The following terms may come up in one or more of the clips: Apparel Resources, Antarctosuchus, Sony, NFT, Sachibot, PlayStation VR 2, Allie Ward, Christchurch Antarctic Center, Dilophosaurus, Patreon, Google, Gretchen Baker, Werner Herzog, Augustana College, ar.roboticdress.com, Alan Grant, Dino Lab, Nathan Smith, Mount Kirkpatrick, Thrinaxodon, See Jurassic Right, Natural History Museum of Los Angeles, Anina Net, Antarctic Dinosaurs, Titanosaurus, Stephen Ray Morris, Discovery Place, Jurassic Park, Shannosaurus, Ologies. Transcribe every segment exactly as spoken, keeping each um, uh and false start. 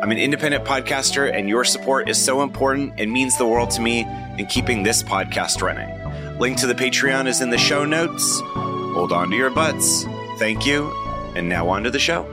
I'm an independent podcaster, and your support is so important and means the world to me in keeping this podcast running. Link to the Patreon is in the show notes. Hold on to your butts. Thank you, and now on to the show.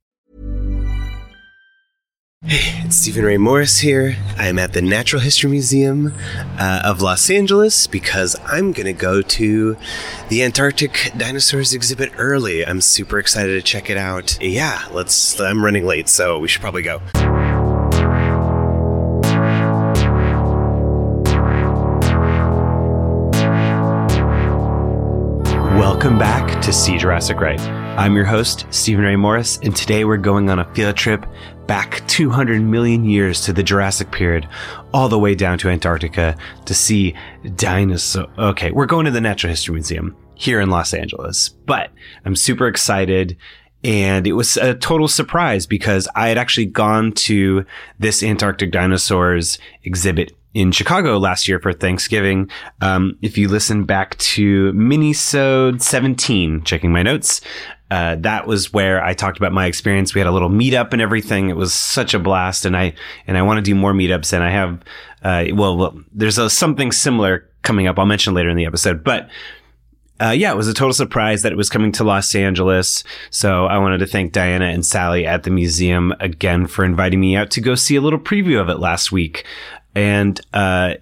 Hey, it's Stephen Ray Morris here. I'm at the Natural History Museum uh, of Los Angeles because I'm going to go to the Antarctic Dinosaurs exhibit early. I'm super excited to check it out. Yeah, let's. I'm running late, so we should probably go. Welcome back to See Jurassic Right. I'm your host, Stephen Ray Morris, and today we're going on a field trip back two hundred million years to the Jurassic period, all the way down to Antarctica to see dinosaurs. Okay, we're going to the Natural History Museum here in Los Angeles, but I'm super excited. And it was a total surprise because I had actually gone to this Antarctic Dinosaurs exhibit in Chicago last year for Thanksgiving. Um, if you listen back to Minisode seventeen, checking my notes, uh, that was where I talked about my experience. We had a little meetup and everything. It was such a blast. And I, and I want to do more meetups, and I have, uh, well, well there's a, something similar coming up. I'll mention later in the episode, but, uh, yeah, it was a total surprise that it was coming to Los Angeles. So I wanted to thank Diana and Sally at the museum again for inviting me out to go see a little preview of it last week. And, uh,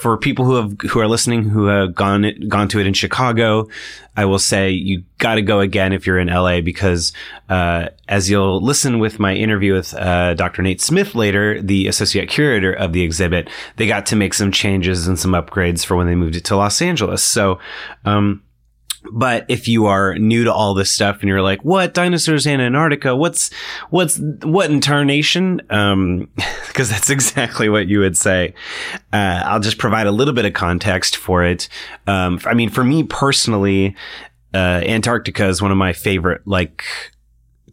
for people who have, who are listening, who have gone, gone to it in Chicago, I will say you gotta go again if you're in L A, because, uh, as you'll listen with my interview with, uh, Doctor Nate Smith later, the associate curator of the exhibit, they got to make some changes and some upgrades for when they moved it to Los Angeles. So, um, but if you are new to all this stuff and you're like, what, dinosaurs in Antarctica? What's, what's, what in tarnation? Um, cause that's exactly what you would say. Uh, I'll just provide a little bit of context for it. Um, I mean, for me personally, uh, Antarctica is one of my favorite, like,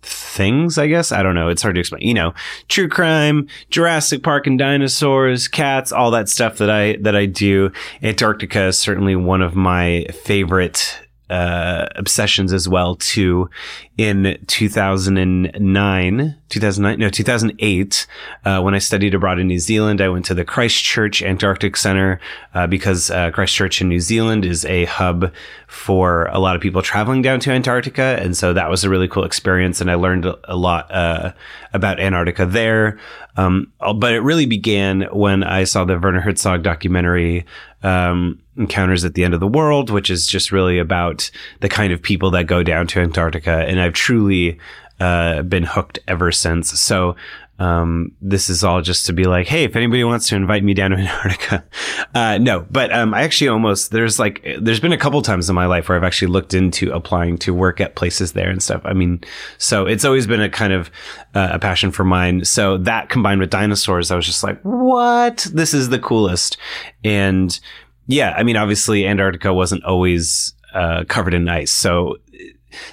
things, I guess. I don't know. It's hard to explain. You know, true crime, Jurassic Park and dinosaurs, cats, all that stuff that I, that I do. Antarctica is certainly one of my favorite Uh, obsessions as well, too. In two thousand nine, two thousand nine, no, two thousand eight, uh, when I studied abroad in New Zealand, I went to the Christchurch Antarctic Center, uh, because, uh, Christchurch in New Zealand is a hub for a lot of people traveling down to Antarctica. And so that was a really cool experience. And I learned a lot, uh, about Antarctica there. Um, but it really began when I saw the Werner Herzog documentary, um, Encounters at the End of the World, which is just really about the kind of people that go down to Antarctica. And I've truly uh, been hooked ever since. So um, this is all just to be like, hey, if anybody wants to invite me down to Antarctica. Uh, no, but um, I actually almost, there's like, there's been a couple times in my life where I've actually looked into applying to work at places there and stuff. I mean, so it's always been a kind of uh, a passion for mine. So that combined with dinosaurs, I was just like, what? This is the coolest. And yeah, I mean, obviously Antarctica wasn't always uh, covered in ice. So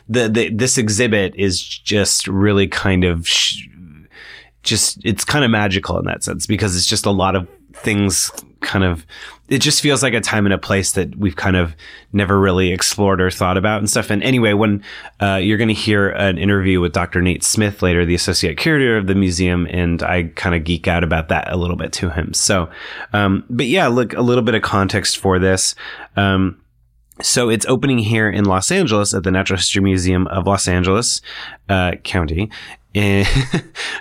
the, the this exhibit is just really kind of sh- just it's kind of magical in that sense, because it's just a lot of things kind of, it just feels like a time and a place that we've kind of never really explored or thought about and stuff. And anyway, when uh, you're going to hear an interview with Doctor Nate Smith later, the associate curator of the museum, and I kind of geek out about that a little bit to him. So, um, but yeah, look, a little bit of context for this. Um, So it's opening here in Los Angeles at the Natural History Museum of Los Angeles uh, County. And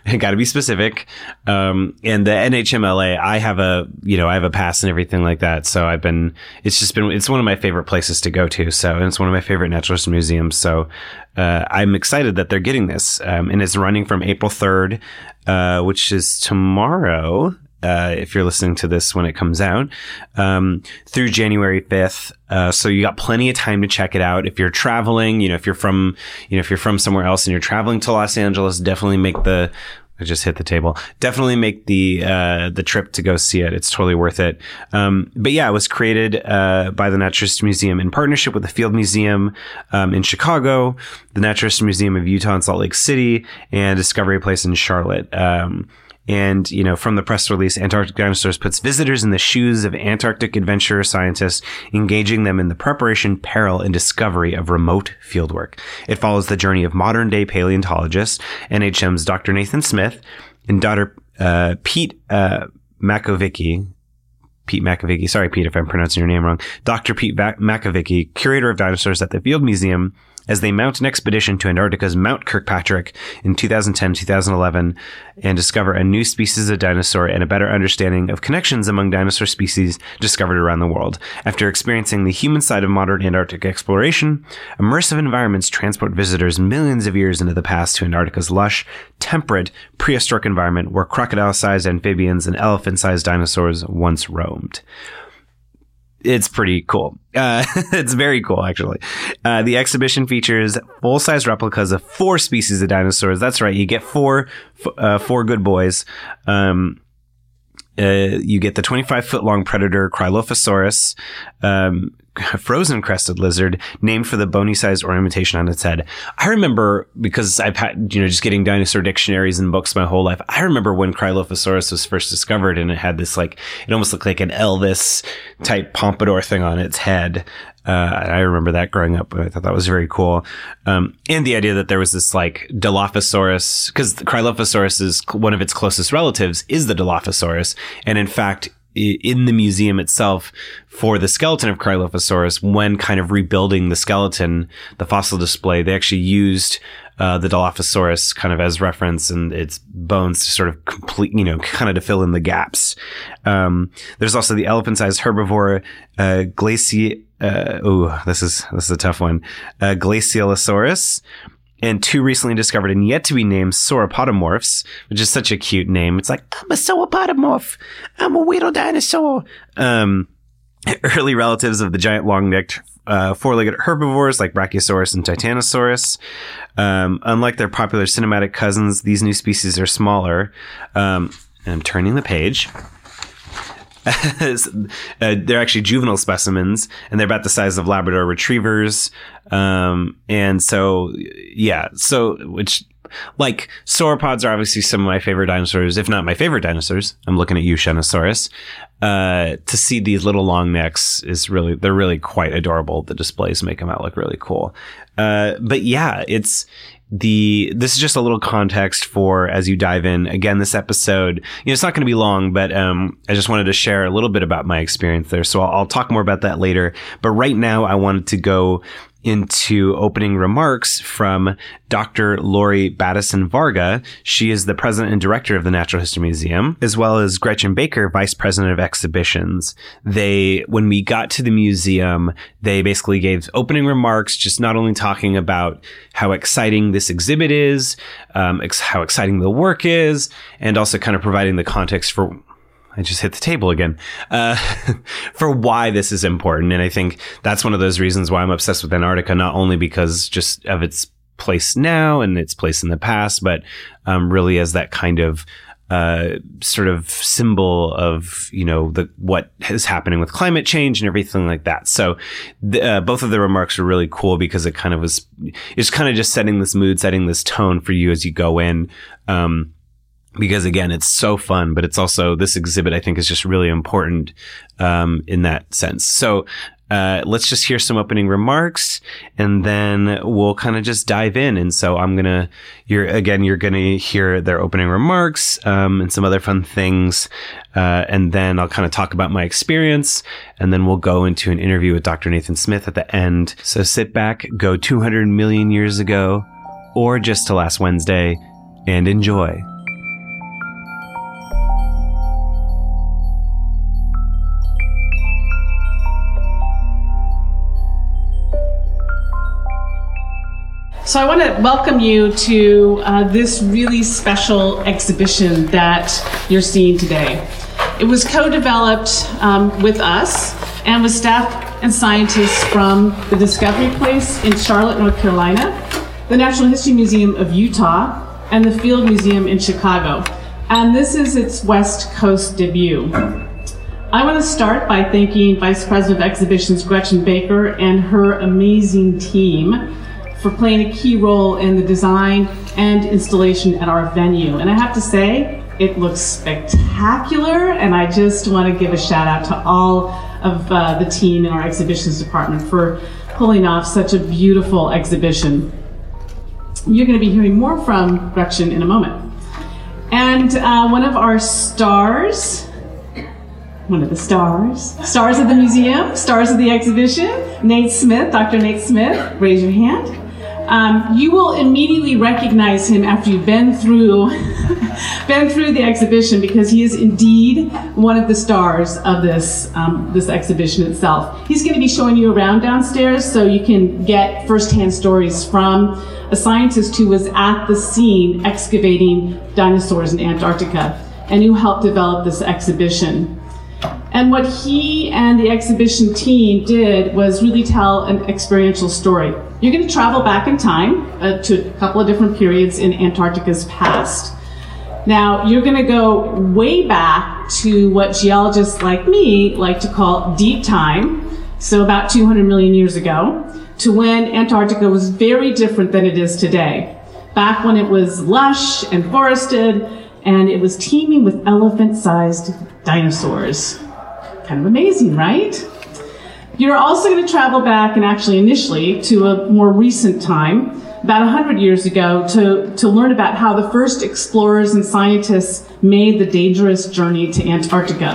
I got to be specific. Um, and the N H M L A, I have a, you know, I have a pass and everything like that. So I've been, it's just been, it's one of my favorite places to go to. So, and it's one of my favorite natural history museums. So uh, I'm excited that they're getting this. Um, and it's running from April third, uh, which is tomorrow. Uh, if you're listening to this when it comes out, um, through January fifth. Uh, so you got plenty of time to check it out. If you're traveling, you know, if you're from, you know, if you're from somewhere else and you're traveling to Los Angeles, definitely make the, I just hit the table. Definitely make the, uh, the trip to go see it. It's totally worth it. Um, but yeah, it was created, uh, by the Natural History Museum in partnership with the Field Museum, um, in Chicago, the Natural History Museum of Utah in Salt Lake City, and Discovery Place in Charlotte. Um, And, you know, from the press release, Antarctic Dinosaurs puts visitors in the shoes of Antarctic adventurer scientists, engaging them in the preparation, peril, and discovery of remote fieldwork. It follows the journey of modern-day paleontologists, N H M's Doctor Nathan Smith, and daughter uh, Pete uh, Makovicki. Pete Makovicki. Sorry, Pete, if I'm pronouncing your name wrong. Doctor Pete Va- Makovicki, curator of dinosaurs at the Field Museum, as they mount an expedition to Antarctica's Mount Kirkpatrick in two thousand ten to two thousand eleven and discover a new species of dinosaur and a better understanding of connections among dinosaur species discovered around the world. After experiencing the human side of modern Antarctic exploration, immersive environments transport visitors millions of years into the past to Antarctica's lush, temperate, prehistoric environment where crocodile-sized amphibians and elephant-sized dinosaurs once roamed. It's pretty cool. Uh, it's very cool, actually. Uh, the exhibition features full-size replicas of four species of dinosaurs. That's right. You get four, f- uh, four good boys. Um, uh, you get the twenty-five foot long predator Cryolophosaurus, um, frozen crested lizard, named for the bony-sized ornamentation on its head. I remember, because I've had, you know, just getting dinosaur dictionaries and books my whole life. I remember when Cryolophosaurus was first discovered, and it had this, like, it almost looked like an Elvis-type pompadour thing on its head. Uh, I remember that growing up. I thought that was very cool. Um, and the idea that there was this, like, Dilophosaurus, because Cryolophosaurus is one of its closest relatives, is the Dilophosaurus. And in fact, in the museum itself, for the skeleton of Cryolophosaurus, when kind of rebuilding the skeleton, the fossil display, they actually used uh, the Dilophosaurus kind of as reference and its bones to sort of complete, you know, kind of to fill in the gaps. Um, there's also the elephant-sized herbivore, uh, glaci- uh, oh, this is, this is a tough one, uh, Glacialosaurus, and two recently discovered and yet to be named sauropodomorphs, which is such a cute name. It's like, I'm a sauropodomorph. I'm a weirdo dinosaur. Um, early relatives of the giant long-necked uh, four-legged herbivores like Brachiosaurus and Titanosaurus. Um, unlike their popular cinematic cousins, these new species are smaller. Um, and I'm turning the page. uh, they're actually juvenile specimens, and they're about the size of Labrador retrievers. Um, and so, yeah, so, which, like, sauropods are obviously some of my favorite dinosaurs, if not my favorite dinosaurs. I'm looking at you, Shannosaurus. Uh, to see these little long necks is really, they're really quite adorable. The displays make them out look really cool. Uh, but yeah, it's, The this is just a little context for as you dive in. Again, this episode, you know, it's not going to be long, but um, I just wanted to share a little bit about my experience there. So I'll, I'll talk more about that later. But right now, I wanted to go into opening remarks from Doctor Lori Battison Varga. She is the president and director of the Natural History Museum, as well as Gretchen Baker, vice president of exhibitions. They, when we got to the museum, they basically gave opening remarks, just not only talking about how exciting this exhibit is, um, ex- how exciting the work is, and also kind of providing the context for... I just hit the table again, uh, for why this is important. And I think that's one of those reasons why I'm obsessed with Antarctica, not only because just of its place now and its place in the past, but um, really as that kind of uh, sort of symbol of, you know, the what is happening with climate change and everything like that. So the, uh, both of the remarks were really cool because it kind of was, it's kind of just setting this mood, setting this tone for you as you go in. Um, Because again, it's so fun, but it's also, this exhibit, I think, is just really important um, in that sense. So uh, let's just hear some opening remarks, and then we'll kind of just dive in. And so I'm going to, you're again, you're going to hear their opening remarks um, and some other fun things. Uh, and then I'll kind of talk about my experience, and then we'll go into an interview with Doctor Nathan Smith at the end. So sit back, go two hundred million years ago, or just to last Wednesday, and enjoy. So I want to welcome you to uh, this really special exhibition that you're seeing today. It was co-developed um, with us and with staff and scientists from the Discovery Place in Charlotte, North Carolina, the Natural History Museum of Utah, and the Field Museum in Chicago. And this is its West Coast debut. I want to start by thanking Vice President of Exhibitions Gretchen Baker and her amazing team for playing a key role in the design and installation at our venue. And I have to say, it looks spectacular, and I just want to give a shout out to all of uh, the team in our exhibitions department for pulling off such a beautiful exhibition. You're going to be hearing more from Gretchen in a moment. And uh, one of our stars, one of the stars, stars of the museum, stars of the exhibition, Nate Smith, Doctor Nate Smith, raise your hand. Um, you will immediately recognize him after you've been through, been through the exhibition, because he is indeed one of the stars of this um, this exhibition itself. He's going to be showing you around downstairs, so you can get firsthand stories from a scientist who was at the scene excavating dinosaurs in Antarctica and who helped develop this exhibition. And what he and the exhibition team did was really tell an experiential story. You're going to travel back in time uh, to a couple of different periods in Antarctica's past. Now, you're going to go way back to what geologists like me like to call deep time, so about two hundred million years ago, to when Antarctica was very different than it is today. Back when it was lush and forested, and it was teeming with elephant-sized dinosaurs. Kind of amazing, right? You're also going to travel back, and actually initially, to a more recent time, about one hundred years ago, to, to learn about how the first explorers and scientists made the dangerous journey to Antarctica.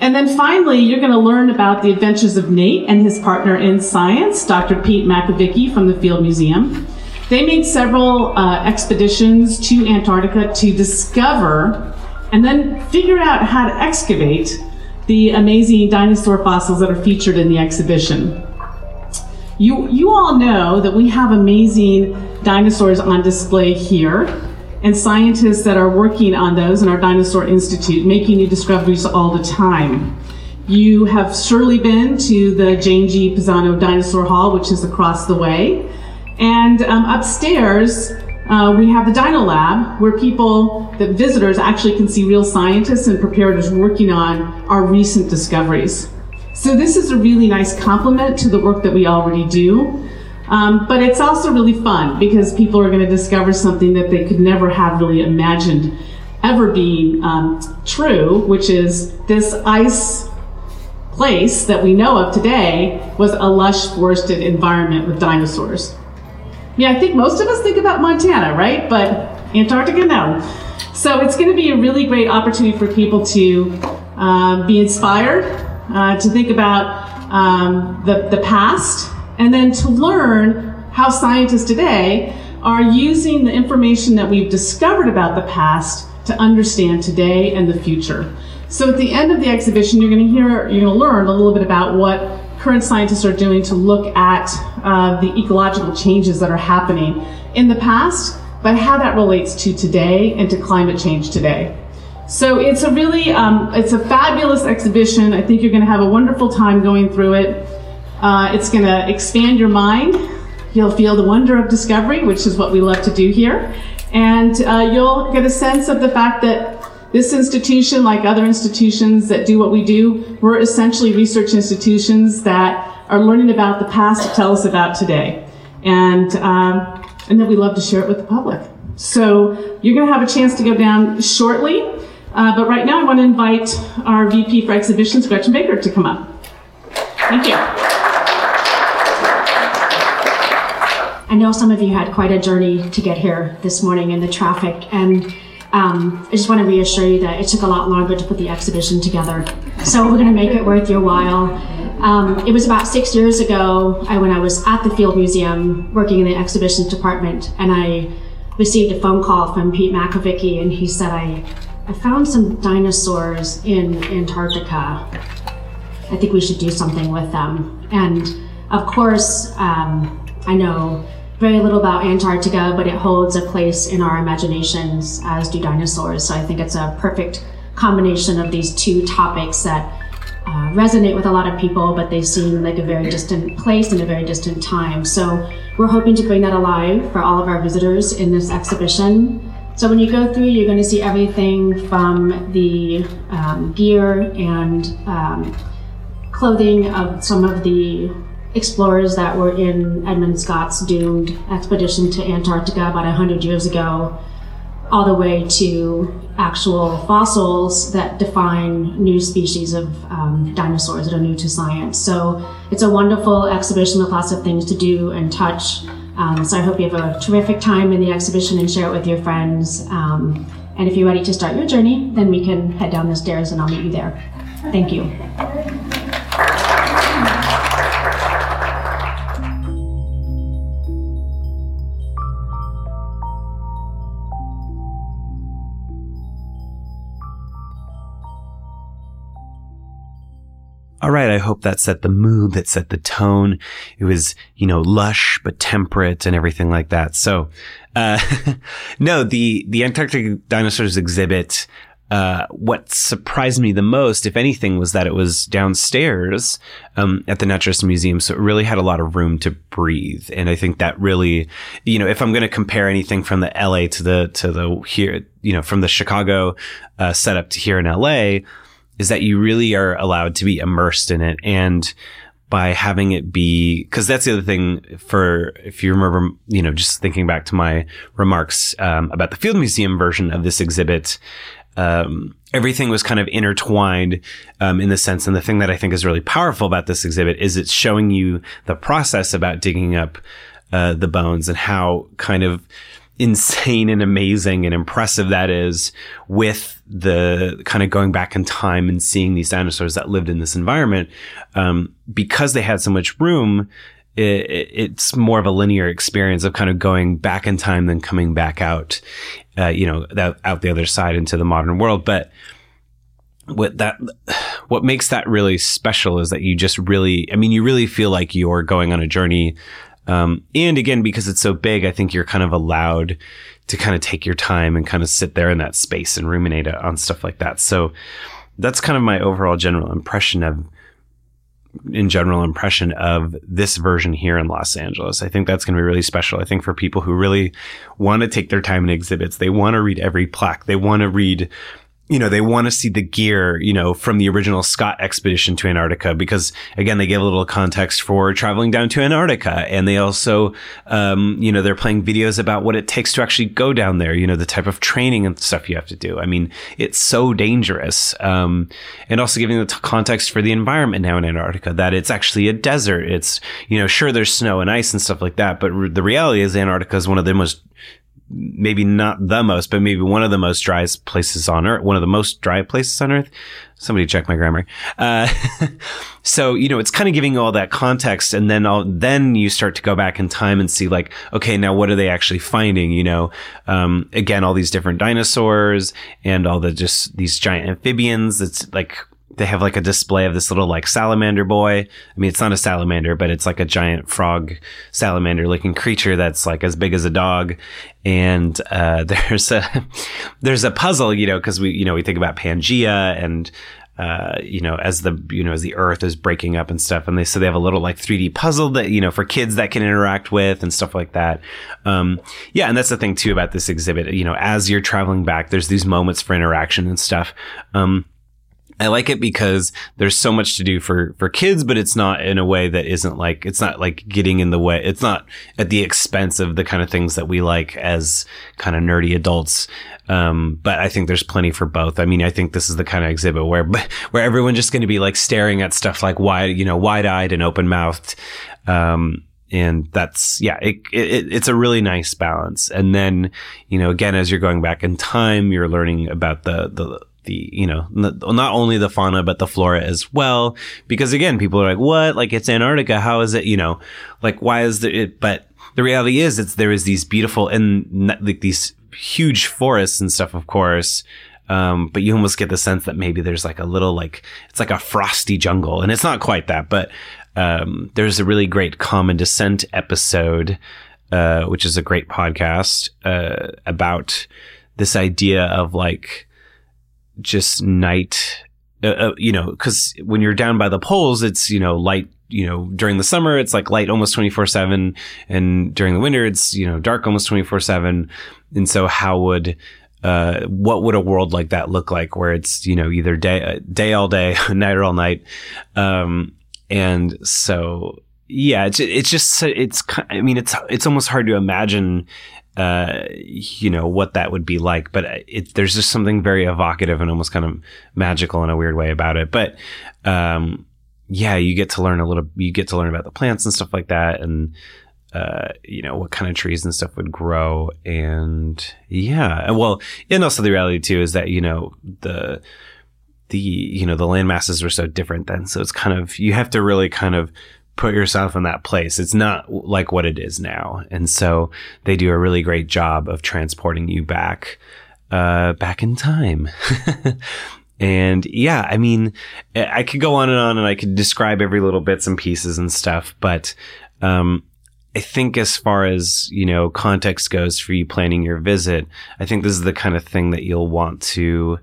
And then finally, you're going to learn about the adventures of Nate and his partner in science, Doctor Pete Makovicki from the Field Museum. They made several uh, expeditions to Antarctica to discover and then figure out how to excavate the amazing dinosaur fossils that are featured in the exhibition. You, you all know that we have amazing dinosaurs on display here, and scientists that are working on those in our Dinosaur Institute, making new discoveries all the time. You have surely been to the Jane G. Pisano Dinosaur Hall, which is across the way. And um, upstairs, uh, we have the Dino Lab, where people, the visitors, actually can see real scientists and preparators working on our recent discoveries. So this is a really nice complement to the work that we already do. Um, but it's also really fun, because people are going to discover something that they could never have really imagined ever being um, true, which is this ice place that we know of today was a lush, forested environment with dinosaurs. Yeah, I think most of us think about Montana, right? But Antarctica, no. So it's going to be a really great opportunity for people to uh, be inspired, uh, to think about um, the, the past, and then to learn how scientists today are using the information that we've discovered about the past to understand today and the future. So at the end of the exhibition, you're going to hear, you're going to learn a little bit about what current scientists are doing to look at uh, the ecological changes that are happening in the past, but how that relates to today and to climate change today. So it's a really, um, it's a fabulous exhibition. I think you're going to have a wonderful time going through it. Uh, it's going to expand your mind. You'll feel the wonder of discovery, which is what we love to do here. And uh, you'll get a sense of the fact that this institution, like other institutions that do what we do, we're essentially research institutions that are learning about the past to tell us about today. And, um, and then we love to share it with the public. So you're going to have a chance to go down shortly. Uh, but right now I want to invite our V P for Exhibitions, Gretchen Baker, to come up. Thank you. I know some of you had quite a journey to get here this morning in the traffic, and um, I just want to reassure you that it took a lot longer to put the exhibition together. So we're going to make it worth your while. Um, it was about six years ago when I was at the Field Museum working in the exhibitions department, and I received a phone call from Pete Makovicki, and he said, I, I found some dinosaurs in Antarctica. I think we should do something with them. And of course, um, I know very little about Antarctica, but it holds a place in our imaginations, as do dinosaurs. So I think it's a perfect combination of these two topics that uh, resonate with a lot of people, but they seem like a very distant place and a very distant time. So we're hoping to bring that alive for all of our visitors in this exhibition. So when you go through, you're going to see everything from the um, gear and um, clothing of some of the explorers that were in Edmund Scott's doomed expedition to Antarctica about one hundred years ago, all the way to actual fossils that define new species of um, dinosaurs that are new to science. So it's a wonderful exhibition with lots of things to do and touch. Um, so I hope you have a terrific time in the exhibition and share it with your friends. Um, and if you're ready to start your journey, then we can head down the stairs and I'll meet you there. Thank you. All right, I hope that set the mood, that set the tone. It was, you know, lush but temperate and everything like that. So, uh, no, the, the Antarctic Dinosaurs exhibit, uh, what surprised me the most, if anything, was that it was downstairs, um, at the Natural History Museum. So it really had a lot of room to breathe. And I think that really, you know, if I'm going to compare anything from the L A to the, to the here, you know, from the Chicago, uh, setup to here in L A, is that you really are allowed to be immersed in it. And by having it be, because that's the other thing for, if you remember, you know, just thinking back to my remarks um, about the Field Museum version of this exhibit, um, everything was kind of intertwined um, in the sense. And the thing that I think is really powerful about this exhibit is it's showing you the process about digging up uh, the bones and how kind of insane and amazing and impressive that is, with the kind of going back in time and seeing these dinosaurs that lived in this environment. Um, because they had so much room, it, it, it's more of a linear experience of kind of going back in time than coming back out, uh, you know, that, out the other side into the modern world. But what that, what makes that really special is that you just really, I mean, you really feel like you're going on a journey. Um, and again, because it's so big, I think you're kind of allowed to kind of take your time and kind of sit there in that space and ruminate on stuff like that. So that's kind of my overall general impression of, in general impression of this version here in Los Angeles. I think that's going to be really special. I think for people who really want to take their time in exhibits, they want to read every plaque, they want to read, you know, they want to see the gear, you know, from the original Scott expedition to Antarctica, because again, they give a little context for traveling down to Antarctica. And they also, um, you know, they're playing videos about what it takes to actually go down there, you know, the type of training and stuff you have to do. I mean, it's so dangerous. Um, and also giving the t- context for the environment now in Antarctica, that it's actually a desert. It's, you know, sure, there's snow and ice and stuff like that, but re- the reality is Antarctica is one of the most maybe not the most, but maybe one of the most dry places on Earth, one of the most dry places on Earth. Somebody check my grammar. Uh, so, you know, it's kind of giving all that context. And then all, then you start to go back in time and see like, okay, now what are they actually finding? You know, um, again, all these different dinosaurs and all the, just these giant amphibians. It's like, they have like a display of this little like salamander boy. I mean, it's not a salamander, but it's like a giant frog salamander looking creature that's like as big as a dog. And, uh, there's a, there's a puzzle, you know, cause we, you know, we think about Pangea and, uh, you know, as the, you know, as the earth is breaking up and stuff. And they, so they have a little like three D puzzle that, you know, for kids that can interact with and stuff like that. Um, yeah. And that's the thing too about this exhibit, you know, as you're traveling back, there's these moments for interaction and stuff. Um, I like it because there's so much to do for, for kids, but it's not in a way that isn't like, it's not like getting in the way. It's not at the expense of the kind of things that we like as kind of nerdy adults. Um, but I think there's plenty for both. I mean, I think this is the kind of exhibit where, where everyone's just going to be like staring at stuff like wide, you know, wide eyed and open mouthed. Um, And that's, yeah, it, it, it's a really nice balance. And then, you know, again, as you're going back in time, you're learning about the, the, the, you know, not only the fauna, but the flora as well. Because again, people are like, what? Like, it's Antarctica. How is it? You know, like, why is there it? But the reality is it's, there is these beautiful and like these huge forests and stuff, of course. Um, but you almost get the sense that maybe there's like a little, like, it's like a frosty jungle, and it's not quite that, but, um, there's a really great Common Descent episode, uh, which is a great podcast, uh, about this idea of like, just night, uh, uh, you know, cause when you're down by the poles, it's, you know, light, you know, during the summer, it's like light almost twenty-four seven. And during the winter, it's, you know, dark almost twenty-four seven. And so how would, uh, what would a world like that look like where it's, you know, either day, day all day, night or all night. Um, and so, yeah, it's, it's just, it's, I mean, it's, it's almost hard to imagine, uh, you know, what that would be like, but it, there's just something very evocative and almost kind of magical in a weird way about it. But, um, yeah, you get to learn a little, you get to learn about the plants and stuff like that. And, Uh, you know, what kind of trees and stuff would grow. And yeah, well, and also the reality too is that, you know, the, the, you know, the land masses were so different then. So it's kind of, you have to really kind of put yourself in that place. It's not like what it is now. And so they do a really great job of transporting you back, uh, back in time. And yeah, I mean, I could go on and on and I could describe every little bits and pieces and stuff, but, um, I think as far as, you know, context goes for you planning your visit, I think this is the kind of thing that you'll want to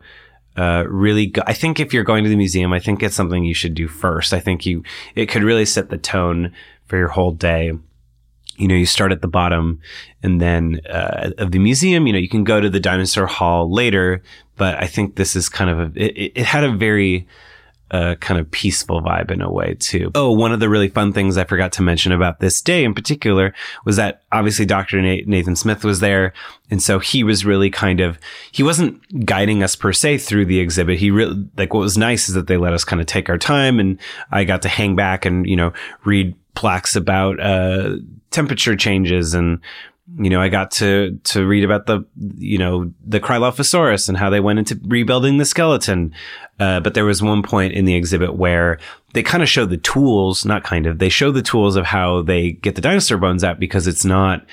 uh, really go. I think if you're going to the museum, I think it's something you should do first. I think you, it could really set the tone for your whole day. You know, you start at the bottom and then uh, of the museum, you know, you can go to the dinosaur hall later, but I think this is kind of, a, it, it had a very, a kind of peaceful vibe in a way too. Oh, one of the really fun things I forgot to mention about this day in particular was that obviously Doctor Nathan Smith was there. And so he was really kind of, he wasn't guiding us per se through the exhibit. He really, like what was nice is that they let us kind of take our time and I got to hang back and, you know, read plaques about, uh, temperature changes and, you know, I got to, to read about the, you know, the Cryolophosaurus and how they went into rebuilding the skeleton. Uh, but there was one point in the exhibit where they kind of show the tools, not kind of, they show the tools of how they get the dinosaur bones out because it's not,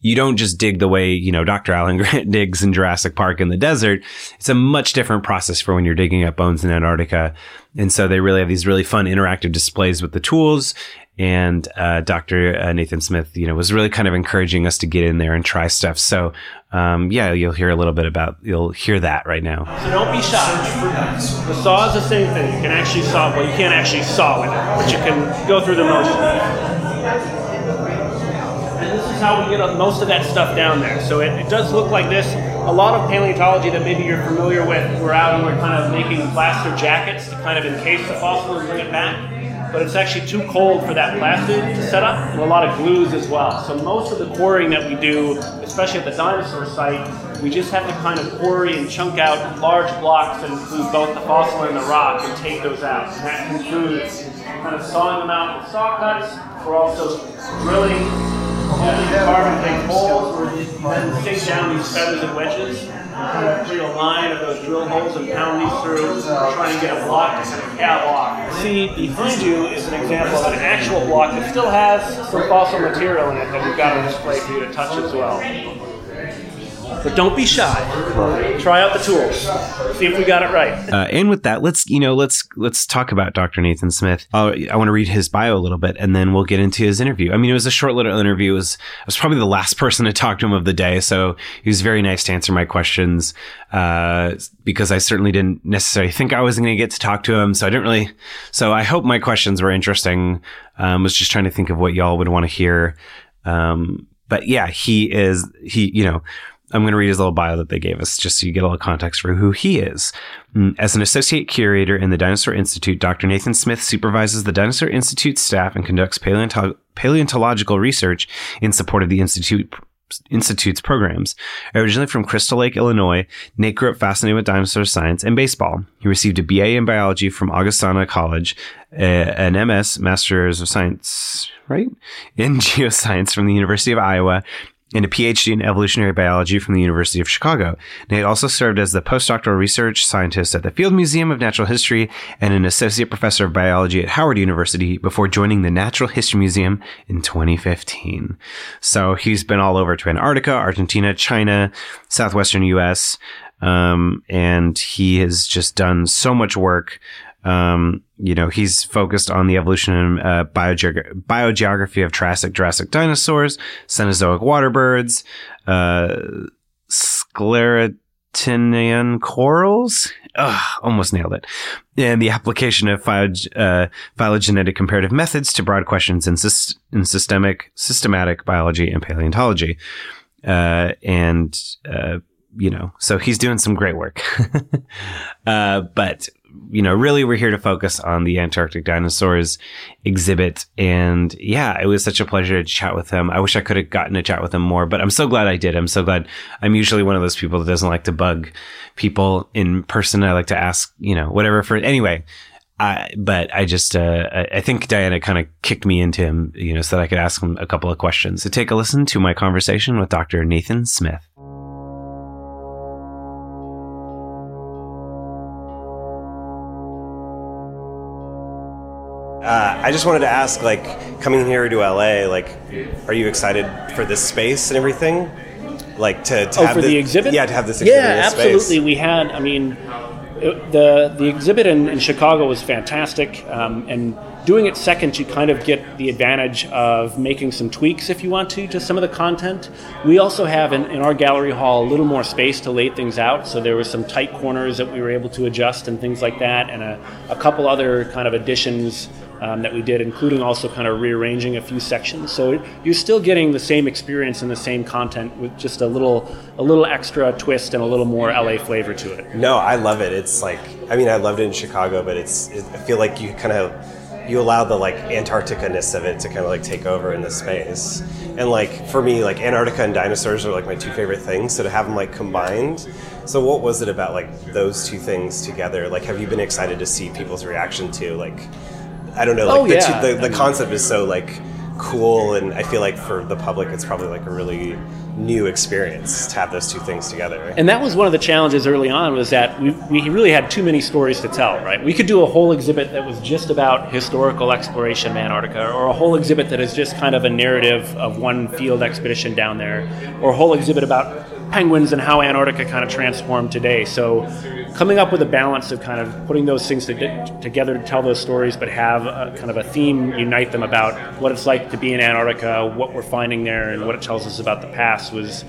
you don't just dig the way, you know, Doctor Alan Grant digs in Jurassic Park in the desert. It's a much different process for when you're digging up bones in Antarctica. And so they really have these really fun interactive displays with the tools. And, uh, Doctor Uh, Nathan Smith, you know, was really kind of encouraging us to get in there and try stuff. So, um, yeah, you'll hear a little bit about, you'll hear that right now. So don't be shocked. The saw is the same thing. You can actually saw, well, you can't actually saw with it, but you can go through the motion. And this is how we get most of that stuff down there. So it, it does look like this. A lot of paleontology that maybe you're familiar with, we're out and we're kind of making plaster jackets to kind of encase the fossil and bring it back. But it's actually too cold for that plastic to set up, and a lot of glues as well. So most of the quarrying that we do, especially at the dinosaur site, we just have to kind of quarry and chunk out large blocks that include both the fossil and the rock and take those out. And that includes kind of sawing them out with saw cuts. We're also drilling yeah, carve and make holes, and dig down these feathers and wedges, and create a line of those drill holes and pound these through, trying to get a block to kind of catwalk. See, behind you is an example of an actual block that still has some fossil material in it that we've got on display for you to touch as well. But don't be shy. Try out the tools. See if we got it right. Uh, and with that, let's you know, let's let's talk about Doctor Nathan Smith. Uh, I want to read his bio a little bit, and then we'll get into his interview. I mean, it was a short little interview. It was I was probably the last person to talk to him of the day, so he was very nice to answer my questions uh, because I certainly didn't necessarily think I was going to get to talk to him. So I didn't really. So I hope my questions were interesting. I um, was just trying to think of what y'all would want to hear. Um, but yeah, he is he you know. I'm going to read his little bio that they gave us just so you get a little context for who he is. As an associate curator in the Dinosaur Institute, Doctor Nathan Smith supervises the Dinosaur Institute staff and conducts paleonto- paleontological research in support of the Institute Institute's programs. Originally from Crystal Lake, Illinois, Nate grew up fascinated with dinosaur science and baseball. He received a B A in biology from Augustana College, an M S, Master's of Science, right? in Geoscience from the University of Iowa, and a P H D in evolutionary biology from the University of Chicago. Nate also served as the postdoctoral research scientist at the Field Museum of Natural History and an associate professor of biology at Howard University before joining the Natural History Museum in twenty fifteen. So he's been all over to Antarctica, Argentina, China, southwestern U S, um, and he has just done so much work. Um, you know, he's focused on the evolution and uh, biogeog- biogeography of Triassic, Jurassic dinosaurs, Cenozoic water birds, uh, sclerotinian corals. Ugh, almost nailed it. And the application of phylog- uh, phylogenetic comparative methods to broad questions in, syst- in systemic, systematic biology and paleontology. Uh, and, uh, you know, so he's doing some great work. uh, but... You know, really, we're here to focus on the Antarctic Dinosaurs exhibit. And yeah, it was such a pleasure to chat with him. I wish I could have gotten to chat with him more, but I'm so glad I did. I'm so glad. I'm usually one of those people that doesn't like to bug people in person. I like to ask, you know, whatever for anyway. I, but I just, uh, I think Diana kind of kicked me into him, you know, so that I could ask him a couple of questions. So take a listen to my conversation with Doctor Nathan Smith. Uh, I just wanted to ask, like, coming here to L A, like, are you excited for this space and everything? Like, to, to oh, have for the, the exhibit? Yeah, to have this exhibit. Yeah, in space. Absolutely. We had, I mean, it, the the exhibit in, in Chicago was fantastic, um, and doing it second, you kind of get the advantage of making some tweaks if you want to to some of the content. We also have in, in our gallery hall a little more space to lay things out, so there were some tight corners that we were able to adjust and things like that, and a, a couple other kind of additions. Um, that we did, including also kind of rearranging a few sections. So it, you're still getting the same experience and the same content with just a little a little extra twist and a little more L A flavor to it. No, I love it. It's like, I mean, I loved it in Chicago, but it's it, I feel like you kind of, you allow the like Antarctica-ness of it to kind of like take over in this space. And like, for me, like Antarctica and dinosaurs are like my two favorite things. So to have them like combined. So what was it about like those two things together? Like, have you been excited to see people's reaction to like, I don't know, like oh, the, yeah. two, the the concept is so like cool, and I feel like for the public it's probably like a really new experience to have those two things together. And that was one of the challenges early on, was that we we really had too many stories to tell, right? We could do a whole exhibit that was just about historical exploration of Antarctica, or a whole exhibit that is just kind of a narrative of one field expedition down there, or a whole exhibit about penguins and how Antarctica kind of transformed today. So coming up with a balance of kind of putting those things to di- together to tell those stories, but have a, kind of a theme unite them about what it's like to be in Antarctica, what we're finding there, and what it tells us about the past was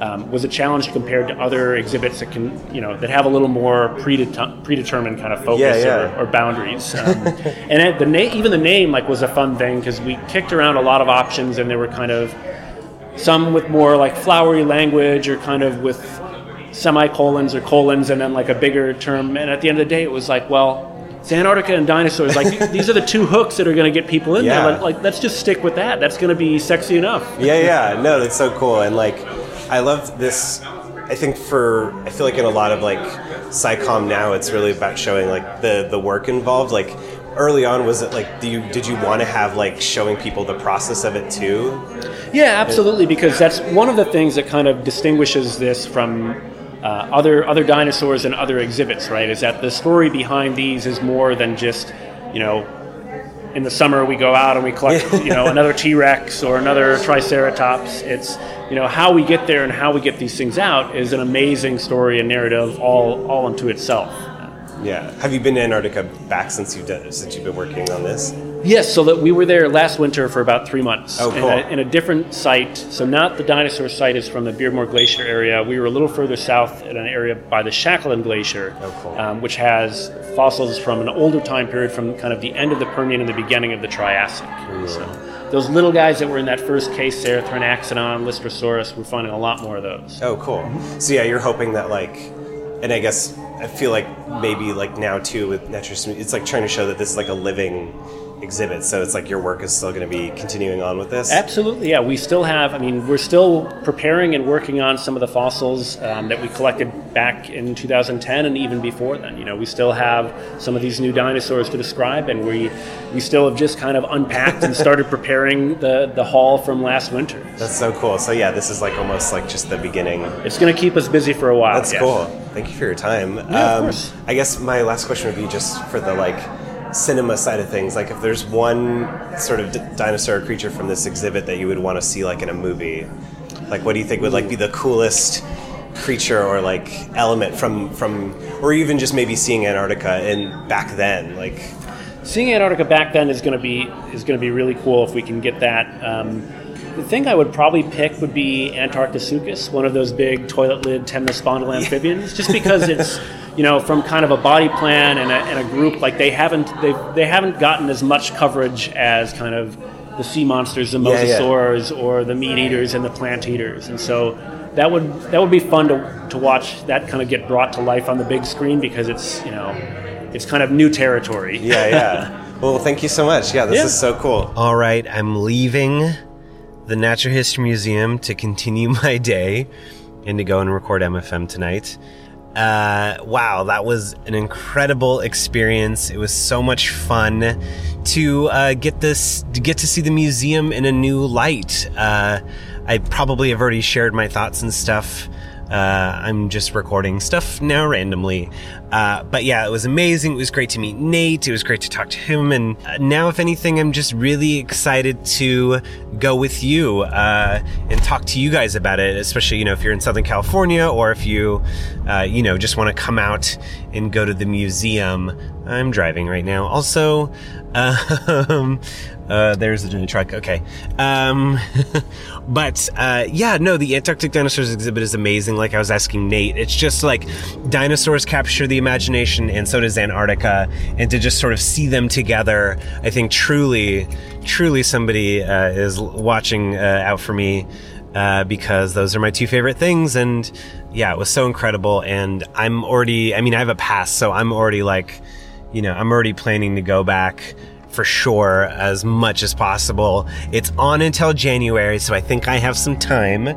um, was a challenge compared to other exhibits that can, you know, that have a little more predeterm- predetermined kind of focus yeah, yeah. Or, or boundaries. Um, and at the na- even the name like was a fun thing, because we kicked around a lot of options, and there were kind of some with more like flowery language, or kind of with semicolons or colons, and then like a bigger term. And at the end of the day, it was like, well, it's Antarctica and dinosaurs. Like these are the two hooks that are going to get people in yeah. there. Like, like, let's just stick with that. That's going to be sexy enough. yeah, yeah. No, that's so cool. And like, I love this. I think for, I feel like in a lot of like SciComm now, it's really about showing like the the work involved. Like early on, was it like, do you, did you want to have like showing people the process of it too? Yeah, absolutely, because that's one of the things that kind of distinguishes this from uh, other other dinosaurs and other exhibits, right? Is that the story behind these is more than just, you know, in the summer we go out and we collect, you know, another T-Rex or another Triceratops. It's, you know, how we get there and how we get these things out is an amazing story and narrative all all unto itself. Yeah. Have you been to Antarctica back since you've done, since you've been working on this? Yes. So that we were there last winter for about three months. Oh, cool. In a, in a different site. So not the dinosaur site is from the Beardmore Glacier area. We were a little further south in an area by the Shacklin Glacier, oh, cool. um, which has fossils from an older time period, from kind of the end of the Permian and the beginning of the Triassic. Ooh. So those little guys that were in that first case there, Thrinaxodon, Listrosaurus, we're finding a lot more of those. Oh, cool. So yeah, you're hoping that like, and I guess I feel like maybe like now too with Natural, it's like trying to show that this is like a living exhibit. So it's like your work is still going to be continuing on with this? Absolutely, yeah. We still have, I mean, we're still preparing and working on some of the fossils um, that we collected back in two thousand ten and even before then. You know, we still have some of these new dinosaurs to describe, and we we still have just kind of unpacked and started preparing the, the hall from last winter. That's so cool. So yeah, this is like almost like just the beginning. It's going to keep us busy for a while. That's yes. cool. Thank you for your time. Yeah, um, of course. I guess my last question would be just for the like cinema side of things, like if there's one sort of d- dinosaur creature from this exhibit that you would want to see like in a movie, like what do you think would like be the coolest creature or like element from from or even just maybe seeing Antarctica and back then? Like seeing Antarctica back then is going to be is going to be really cool if we can get that. um The thing I would probably pick would be Antarctosuchus, one of those big toilet lid temnospondyl amphibians, just because it's, you know, from kind of a body plan and a, and a group, like they haven't they they haven't gotten as much coverage as kind of the sea monsters, the mosasaurs, yeah, yeah. or the meat eaters and the plant eaters, and so that would that would be fun to to watch that kind of get brought to life on the big screen, because it's, you know, it's kind of new territory. Yeah, yeah. Well, thank you so much. Yeah, this yeah. is so cool. All right, I'm leaving the Natural History Museum to continue my day and to go and record M F M tonight. Uh, wow, that was an incredible experience. It was so much fun to uh, get this, to get to see the museum in a new light. Uh, I probably have already shared my thoughts and stuff. Uh, I'm just recording stuff now randomly. Uh, but yeah, it was amazing. It was great to meet Nate. It was great to talk to him. And now, if anything, I'm just really excited to go with you uh, and talk to you guys about it, especially, you know, if you're in Southern California or if you, uh, you know, just want to come out and go to the museum. I'm driving right now. Also, um, uh, there's a truck. Okay. Um, but, uh, yeah, no, the Antarctic Dinosaurs exhibit is amazing. Like I was asking Nate, it's just like dinosaurs capture the imagination, and so does Antarctica. And to just sort of see them together, I think truly, truly somebody, uh, is watching, uh, out for me, uh, because those are my two favorite things. And yeah, it was so incredible. And I'm already, I mean, I have a pass, so I'm already like, you know, I'm already planning to go back for sure as much as possible. It's on until January, so I think I have some time.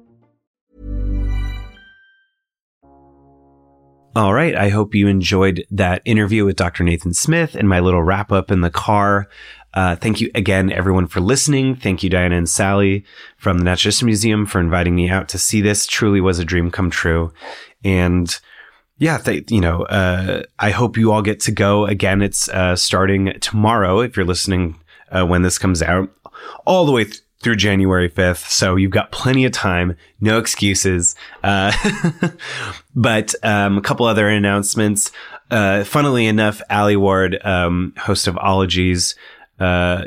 All right. I hope you enjoyed that interview with Doctor Nathan Smith and my little wrap up in the car. Uh, thank you again, everyone, for listening. Thank you, Diana and Sally from the Natural History Museum, for inviting me out to see this. Truly was a dream come true. And yeah, th- you know, uh, I hope you all get to go again. It's uh, starting tomorrow, if you're listening uh, when this comes out, all the way th- through January fifth. So you've got plenty of time. No excuses. Uh, but um, a couple other announcements. Uh, funnily enough, Allie Ward, um, host of Ologies, Uh,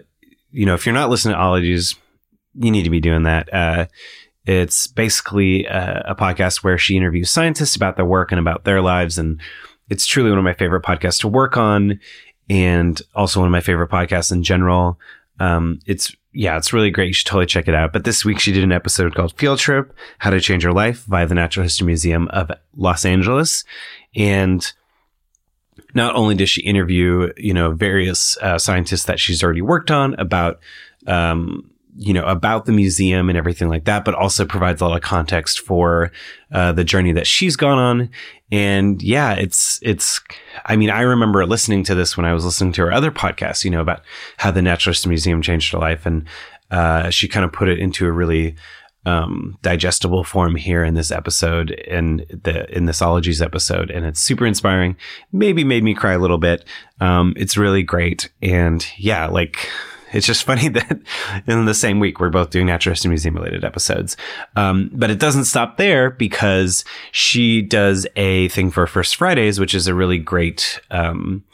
you know, if you're not listening to Ologies, you need to be doing that. Uh, it's basically a, a podcast where she interviews scientists about their work and about their lives. And it's truly one of my favorite podcasts to work on, and also one of my favorite podcasts in general. Um, it's, yeah, it's really great. You should totally check it out. But this week she did an episode called Field Trip, How to Change Your Life via the Natural History Museum of Los Angeles. And not only does she interview, you know, various uh, scientists that she's already worked on about, um, you know, about the museum and everything like that, but also provides a lot of context for uh, the journey that she's gone on. And yeah, it's, it's, I mean, I remember listening to this when I was listening to her other podcasts, you know, about how the Natural History Museum changed her life. And uh, she kind of put it into a really um, digestible form here in this episode, and the, in this Ologies episode. And it's super inspiring. Maybe made me cry a little bit. Um, it's really great. And yeah, like, it's just funny that in the same week, we're both doing Natural History Museum related episodes. Um, but it doesn't stop there, because she does a thing for First Fridays, which is a really great, um,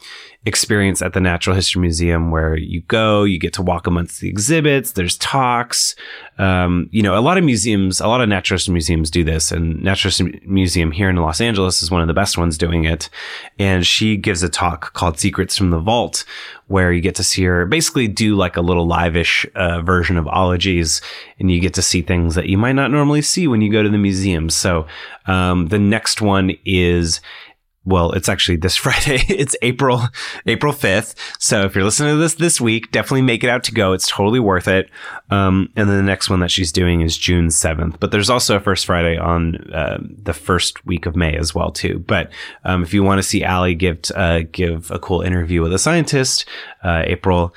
experience at the Natural History Museum, where you go, you get to walk amongst the exhibits, there's talks. Um, you know, a lot of museums, a lot of natural history museums do this, and Natural History Museum here in Los Angeles is one of the best ones doing it. And she gives a talk called Secrets from the Vault, where you get to see her basically do like a little live-ish uh, version of Ologies, and you get to see things that you might not normally see when you go to the museum. So um, the next one is, well, it's actually this Friday. It's April, April fifth. So if you're listening to this this week, definitely make it out to go. It's totally worth it. Um, and then the next one that she's doing is June seventh. But there's also a First Friday on uh, the first week of May as well, too. But um, if you want to see Allie give uh, give a cool interview with a scientist, uh, April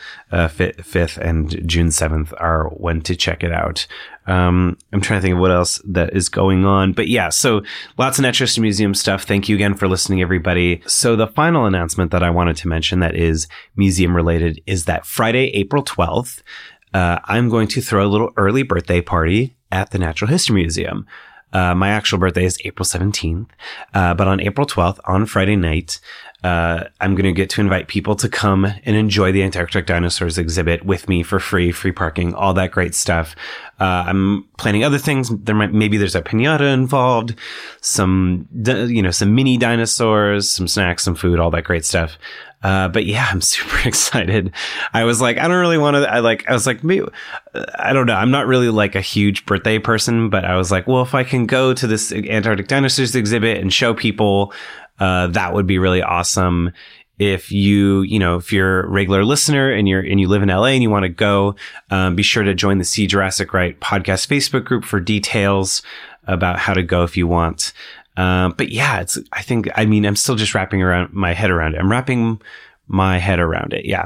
fifth and June seventh are when to check it out. Um, I'm trying to think of what else that is going on, but yeah, so lots of Natural History Museum stuff. Thank you again for listening, everybody. So the final announcement that I wanted to mention that is museum related is that Friday, April twelfth, uh, I'm going to throw a little early birthday party at the Natural History Museum. Uh, my actual birthday is April seventeenth, uh, but on April twelfth, on Friday night, uh, I'm going to get to invite people to come and enjoy the Antarctic Dinosaurs exhibit with me for free, free parking, all that great stuff. Uh, I'm planning other things. There might, maybe there's a piñata involved, some, you know, some mini dinosaurs, some snacks, some food, all that great stuff. Uh, but yeah, I'm super excited. I was like, I don't really want to, I like, I was like, maybe, I don't know. I'm not really like a huge birthday person, but I was like, well, if I can go to this Antarctic Dinosaurs exhibit and show people, uh, that would be really awesome. If you, you know, if you're a regular listener and you're, and you live in L A and you want to go, um, be sure to join the See Jurassic Right podcast Facebook group for details about how to go if you want. Um, but yeah, it's, I think, I mean, I'm still just wrapping around my head around it. I'm wrapping my head around it. Yeah.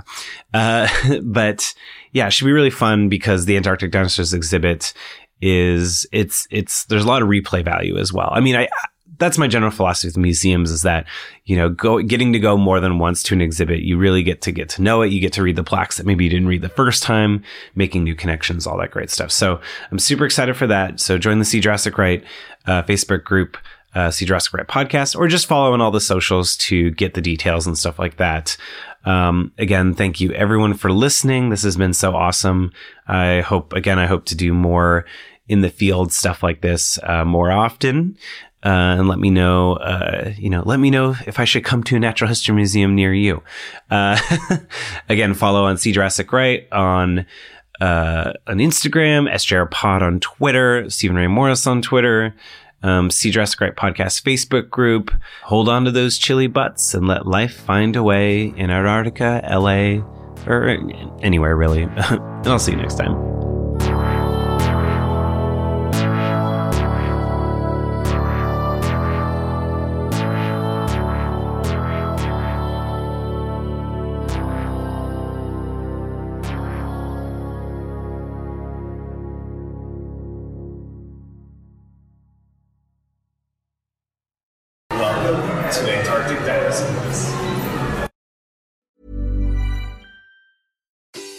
Uh, but yeah, it should be really fun, because the Antarctic Dinosaurs exhibit is, it's, it's, there's a lot of replay value as well. I mean, I, I that's my general philosophy with museums, is that, you know, go getting to go more than once to an exhibit, you really get to get to know it. You get to read the plaques that maybe you didn't read the first time, making new connections, all that great stuff. So I'm super excited for that. So join the See Jurassic Right, uh, Facebook group, uh, See Jurassic Right podcast, or just follow on all the socials to get the details and stuff like that. Um, again, thank you everyone for listening. This has been so awesome. I hope, again, I hope to do more in the field stuff like this, uh, more often. Uh, and let me know, uh, you know, let me know if I should come to a Natural History Museum near you. Uh, again, follow on See Jurassic Right on, uh, on Instagram, S J R Pod on Twitter, Stephen Ray Morris on Twitter, um, See Jurassic Right podcast Facebook group. Hold on to those chilly butts and let life find a way in Antarctica, L A, or anywhere really. And I'll see you next time.